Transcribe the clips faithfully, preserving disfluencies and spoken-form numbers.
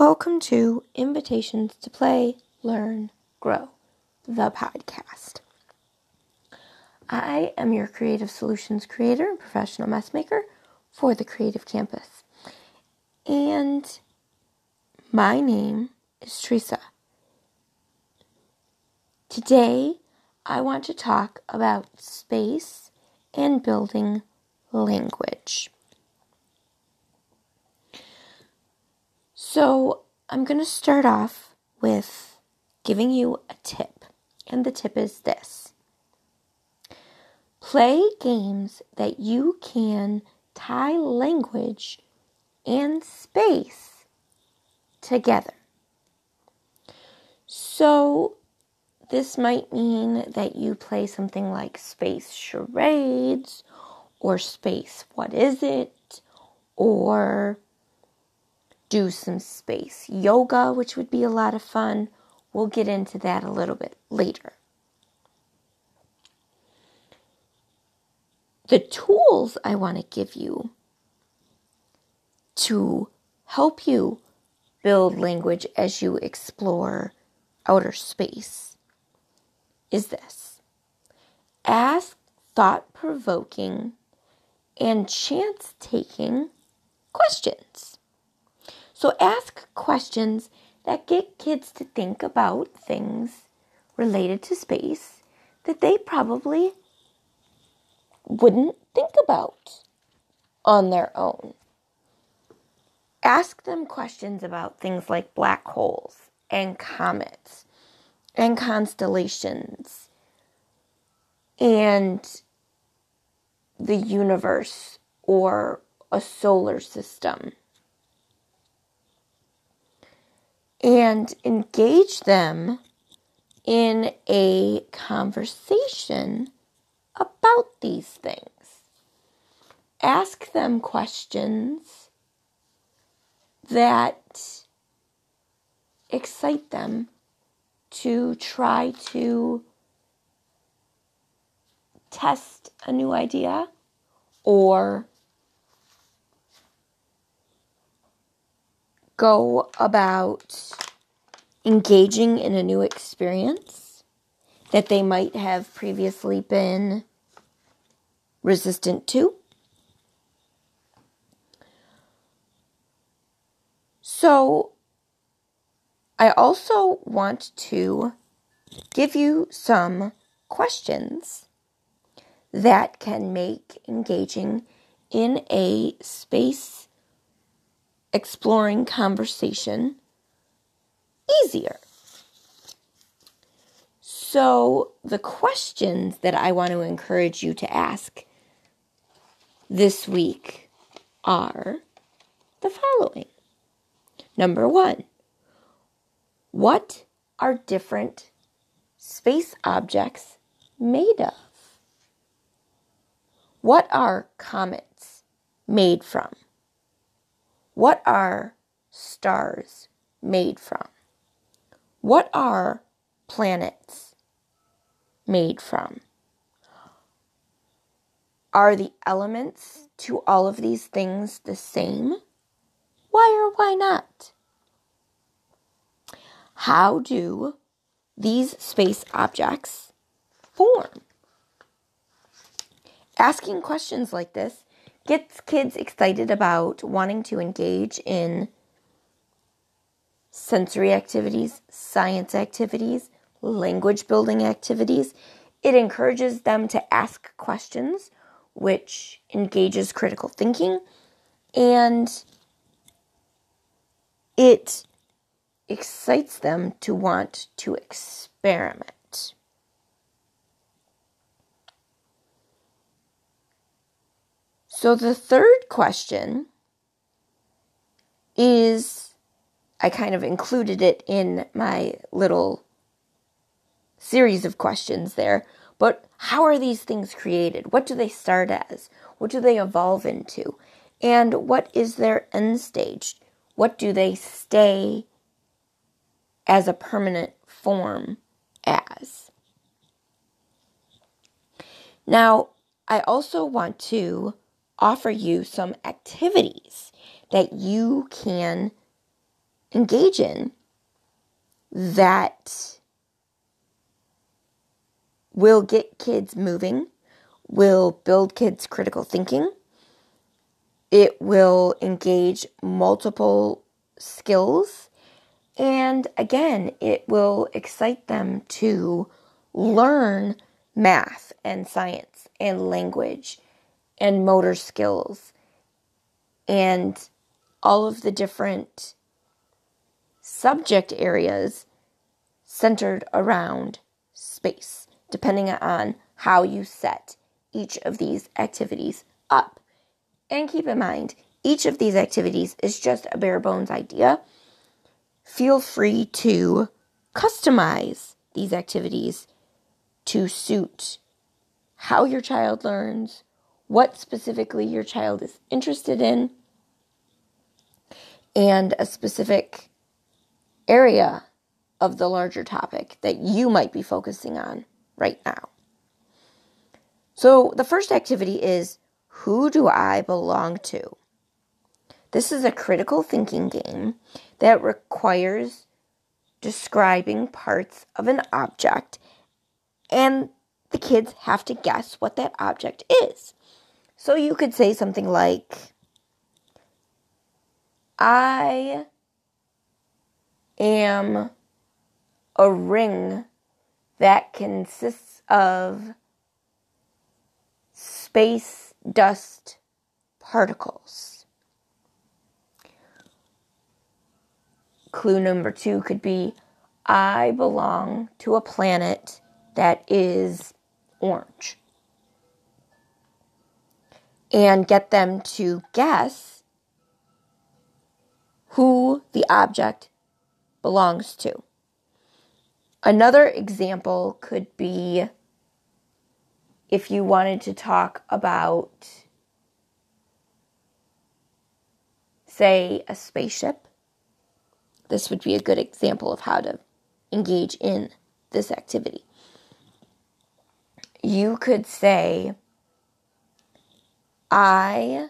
Welcome to Invitations to Play, Learn, Grow, the podcast. I am your creative solutions creator and professional mess maker for the Creative Campus. And my name is Teresa. Today, I want to talk about space and building language. So I'm going to start off with giving you a tip, and the tip is this. Play games that you can tie language and space together. So this might mean that you play something like space charades, or space what is it, or do some space yoga, which would be a lot of fun. We'll get into that a little bit later. The tools I want to give you to help you build language as you explore outer space is this. Ask thought-provoking and chance-taking questions. So ask questions that get kids to think about things related to space that they probably wouldn't think about on their own. Ask them questions about things like black holes and comets and constellations and the universe or a solar system. And engage them in a conversation about these things. Ask them questions that excite them to try to test a new idea or go about engaging in a new experience that they might have previously been resistant to. So, I also want to give you some questions that can make engaging in a space exploring conversation easier. So the questions that I want to encourage you to ask this week are the following. Number one, what are different space objects made of? What are comets made from? What are stars made from? What are planets made from? Are the elements to all of these things the same? Why or why not? How do these space objects form? Asking questions like this gets kids excited about wanting to engage in sensory activities, science activities, language building activities. It encourages them to ask questions, which engages critical thinking, and it excites them to want to experiment. So the third question is, I kind of included it in my little series of questions there, but how are these things created? What do they start as? What do they evolve into? And what is their end stage? What do they stay as a permanent form as? Now, I also want to offer you some activities that you can engage in that will get kids moving, will build kids' critical thinking. It will engage multiple skills. And again, it will excite them to learn math and science and language and motor skills and all of the different subject areas centered around space, depending on how you set each of these activities up. And keep in mind, each of these activities is just a bare bones idea. Feel free to customize these activities to suit how your child learns, what specifically your child is interested in, and a specific area of the larger topic that you might be focusing on right now. So the first activity is, who do I belong to? This is a critical thinking game that requires describing parts of an object, and the kids have to guess what that object is. So you could say something like, I am a ring that consists of space dust particles. Clue number two could be, I belong to a planet that is orange. And get them to guess who the object belongs to. Another example could be, if you wanted to talk about, say, a spaceship, this would be a good example of how to engage in this activity. You could say, I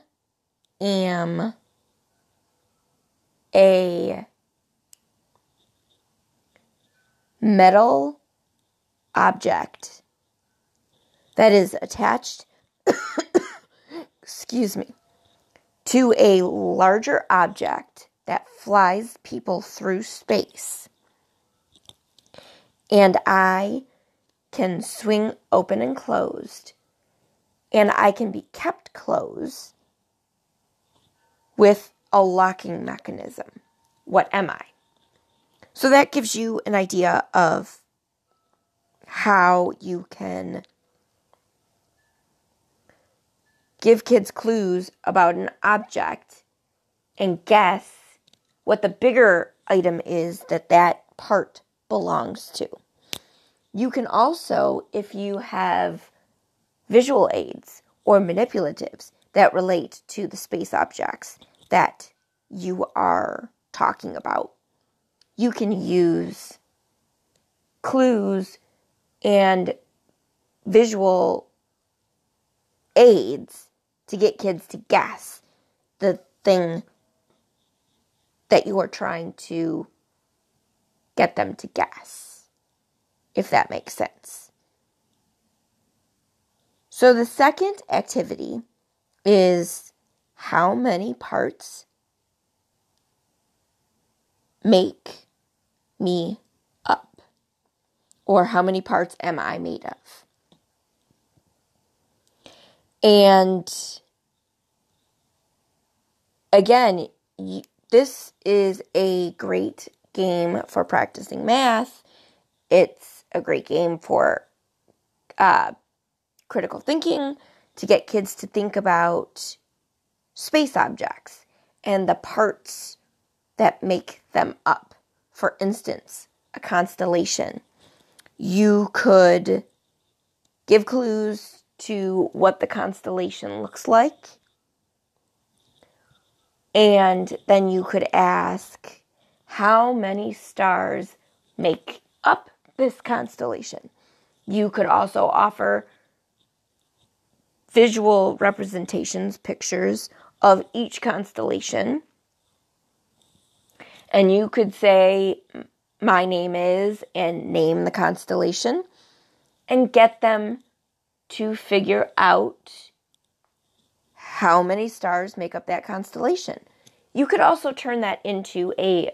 am a metal object that is attached, excuse me, to a larger object that flies people through space. And I can swing open and closed. And I can be kept closed with a locking mechanism. What am I? So that gives you an idea of how you can give kids clues about an object and guess what the bigger item is that that part belongs to. You can also, if you have visual aids or manipulatives that relate to the space objects that you are talking about, you can use clues and visual aids to get kids to guess the thing that you are trying to get them to guess, if that makes sense. So the second activity is, how many parts make me up? Or how many parts am I made of? And again, this is a great game for practicing math. It's a great game for uh, critical thinking, to get kids to think about space objects and the parts that make them up. For instance, a constellation. You could give clues to what the constellation looks like. And then you could ask, how many stars make up this constellation? You could also offer visual representations, pictures of each constellation, And you could say, my name is, and name the constellation, and get them to figure out how many stars make up that constellation. You could also turn that into a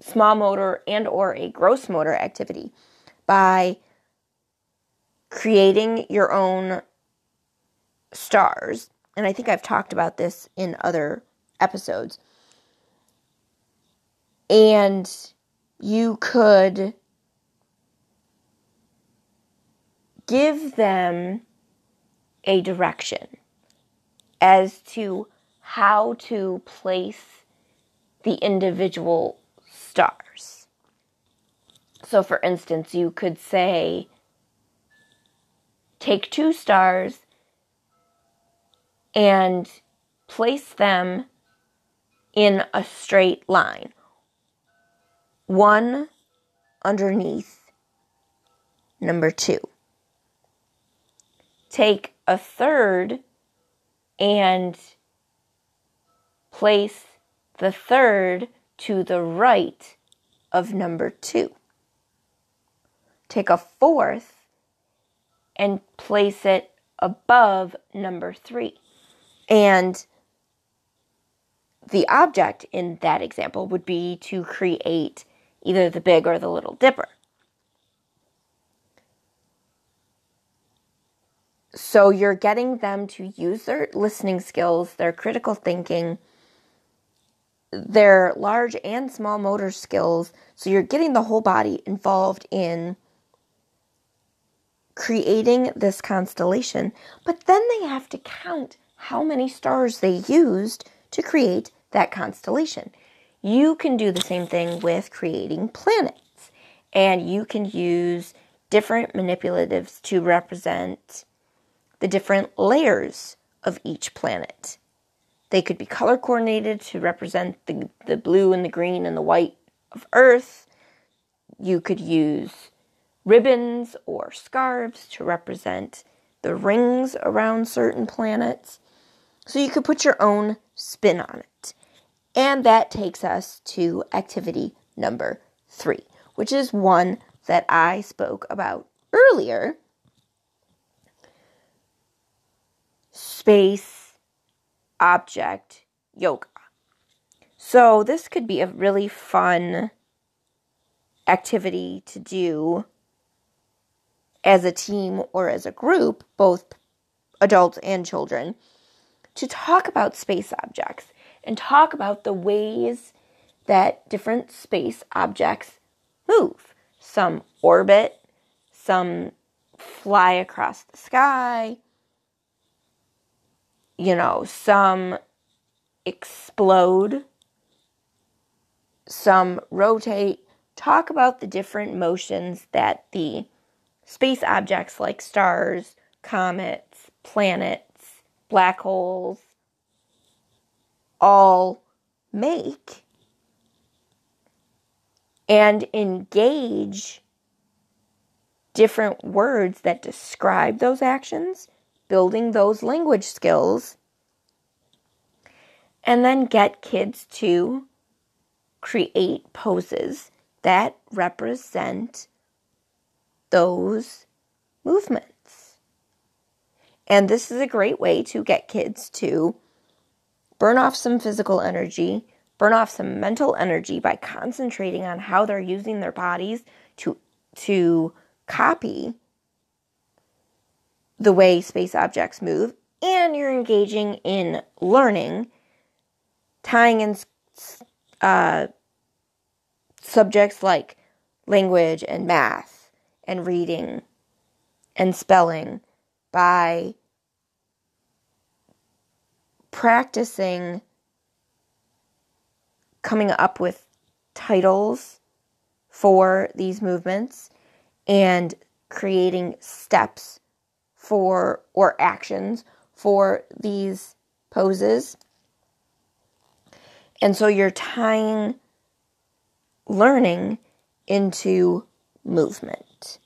small motor and or a gross motor activity by creating your own stars. And I think I've talked about this in other episodes. And you could give them a direction as to how to place the individual stars. So, for instance, you could say, take two stars and place them in a straight line. One underneath number two. Take a third and place the third to the right of number two. Take a fourth and place it above number three. And the object in that example would be to create either the Big or the Little Dipper. So you're getting them to use their listening skills, their critical thinking, their large and small motor skills. So you're getting the whole body involved in creating this constellation. But then they have to count how many stars they used to create that constellation. You can do the same thing with creating planets, and you can use different manipulatives to represent the different layers of each planet. They could be color coordinated to represent the, the blue and the green and the white of Earth. You could use ribbons or scarves to represent the rings around certain planets. So you could put your own spin on it. And that takes us to activity number three, which is one that I spoke about earlier. Space object yoga. So this could be a really fun activity to do as a team or as a group, both adults and children, to talk about space objects and talk about the ways that different space objects move. Some orbit, some fly across the sky, you know, some explode, some rotate. Talk about the different motions that the space objects like stars, comets, planets, black holes, all make, and engage different words that describe those actions, building those language skills, and then get kids to create poses that represent those movements. And this is a great way to get kids to burn off some physical energy, burn off some mental energy by concentrating on how they're using their bodies to to copy the way space objects move. And you're engaging in learning, tying in uh, subjects like language and math and reading and spelling by practicing coming up with titles for these movements and creating steps for or actions for these poses. And so you're tying learning into movement.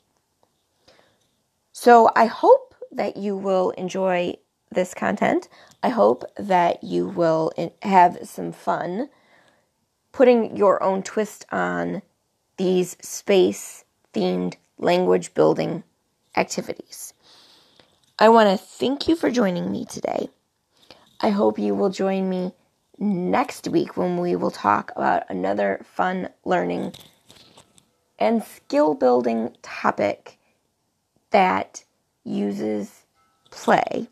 So I hope that you will enjoy this content. I hope that you will have some fun putting your own twist on these space-themed language-building activities. I want to thank you for joining me today. I hope you will join me next week when we will talk about another fun learning and skill-building topic that uses play.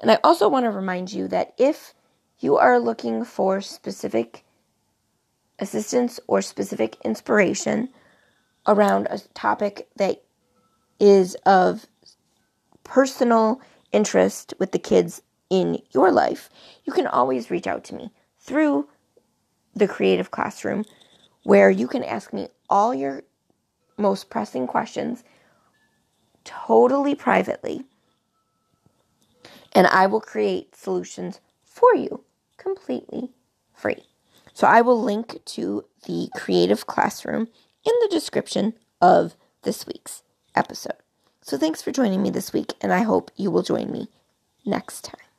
And I also want to remind you that if you are looking for specific assistance or specific inspiration around a topic that is of personal interest with the kids in your life, you can always reach out to me through the Creative Classroom, where you can ask me all your most pressing questions totally privately, and I will create solutions for you completely free. So I will link to the Creative Classroom in the description of this week's episode. So thanks for joining me this week, and I hope you will join me next time.